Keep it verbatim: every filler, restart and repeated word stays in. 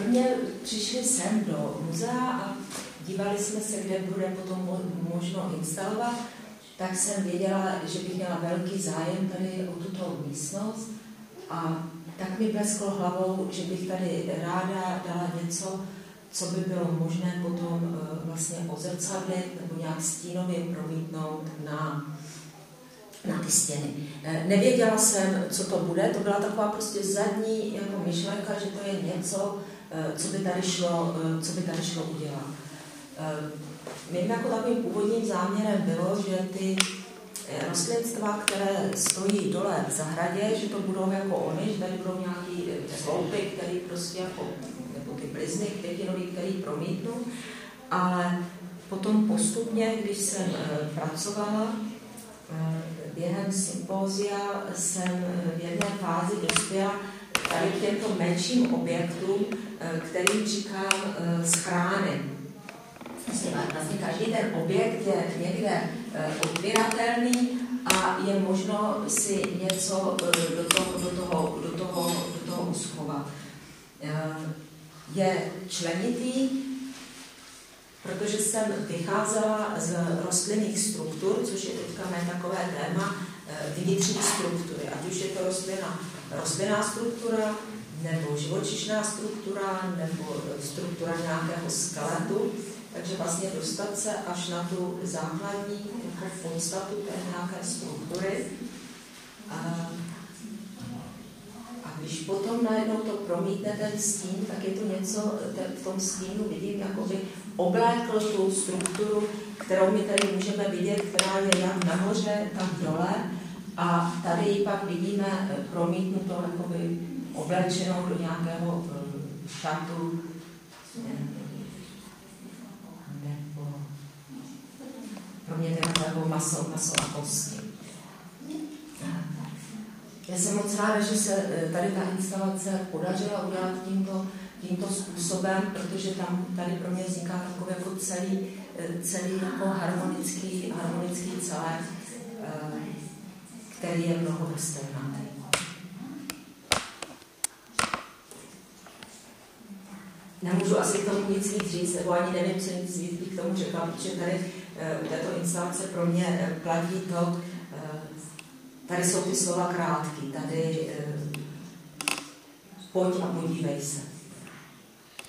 prvně přišli sem do muzea a dívali jsme se, kde bude potom možno instalovat, tak jsem věděla, že bych měla velký zájem tady o tuto místnost a tak mi blesklo hlavou, že bych tady ráda dala něco, co by bylo možné potom vlastně ozrcadlit nebo nějak stínově promítnout na, na ty stěny. Nevěděla jsem, co to bude, to byla taková prostě zadní jako myšlenka, že to je něco, co by tady šlo, co by tady šlo udělat. Mým jako takovým původním záměrem bylo, že ty rostlinstva, které stojí dole v zahradě, že to budou jako ony, že tady budou nějaké sloupy, které prostě jako, nebo ty blizny květinový, které promítnu, ale potom postupně, když jsem pracovala během sympózia, jsem v jedné fázi dospěla tady k těmto menším objektům, kterým říkám schrány. Vlastně každý ten objekt je někde odběratelný a je možno si něco do toho, do toho, do toho, do toho uschovat. Je členitý, protože jsem vycházela z rostlinných struktur, což je teďka mé takové téma, vnitřní struktury, ať už je to rostlina, rostlinná struktura, nebo živočišná struktura, nebo struktura nějakého skeletu. Takže vlastně dostat se až na tu základní jako podstatu té nějaké struktury. A, a když potom najednou to promítne ten stín, tak je to něco, ten, v tom stínu vidím, jakoby oblékl tu strukturu, kterou my tady můžeme vidět, která je jak nahoře, tak dole. A tady ji pak vidíme promítnutou, jakoby oblečenou do nějakého šatu. Pro mě takové maso, maso a kosti. Já jsem moc ráda, že se tady ta instalace podařila udělat tímto, tímto způsobem, protože tam tady pro mě vzniká takové jako celý, celý jako harmonický, harmonický celek, který je mnohovrstevnatý. Nemůžu asi k tomu nic víc říct, nebo ani nevím, co nic víc bych k tomu řekla, protože tady u této instalace pro mě platí to, tady jsou ty slova krátké, tady pojď a podívej se.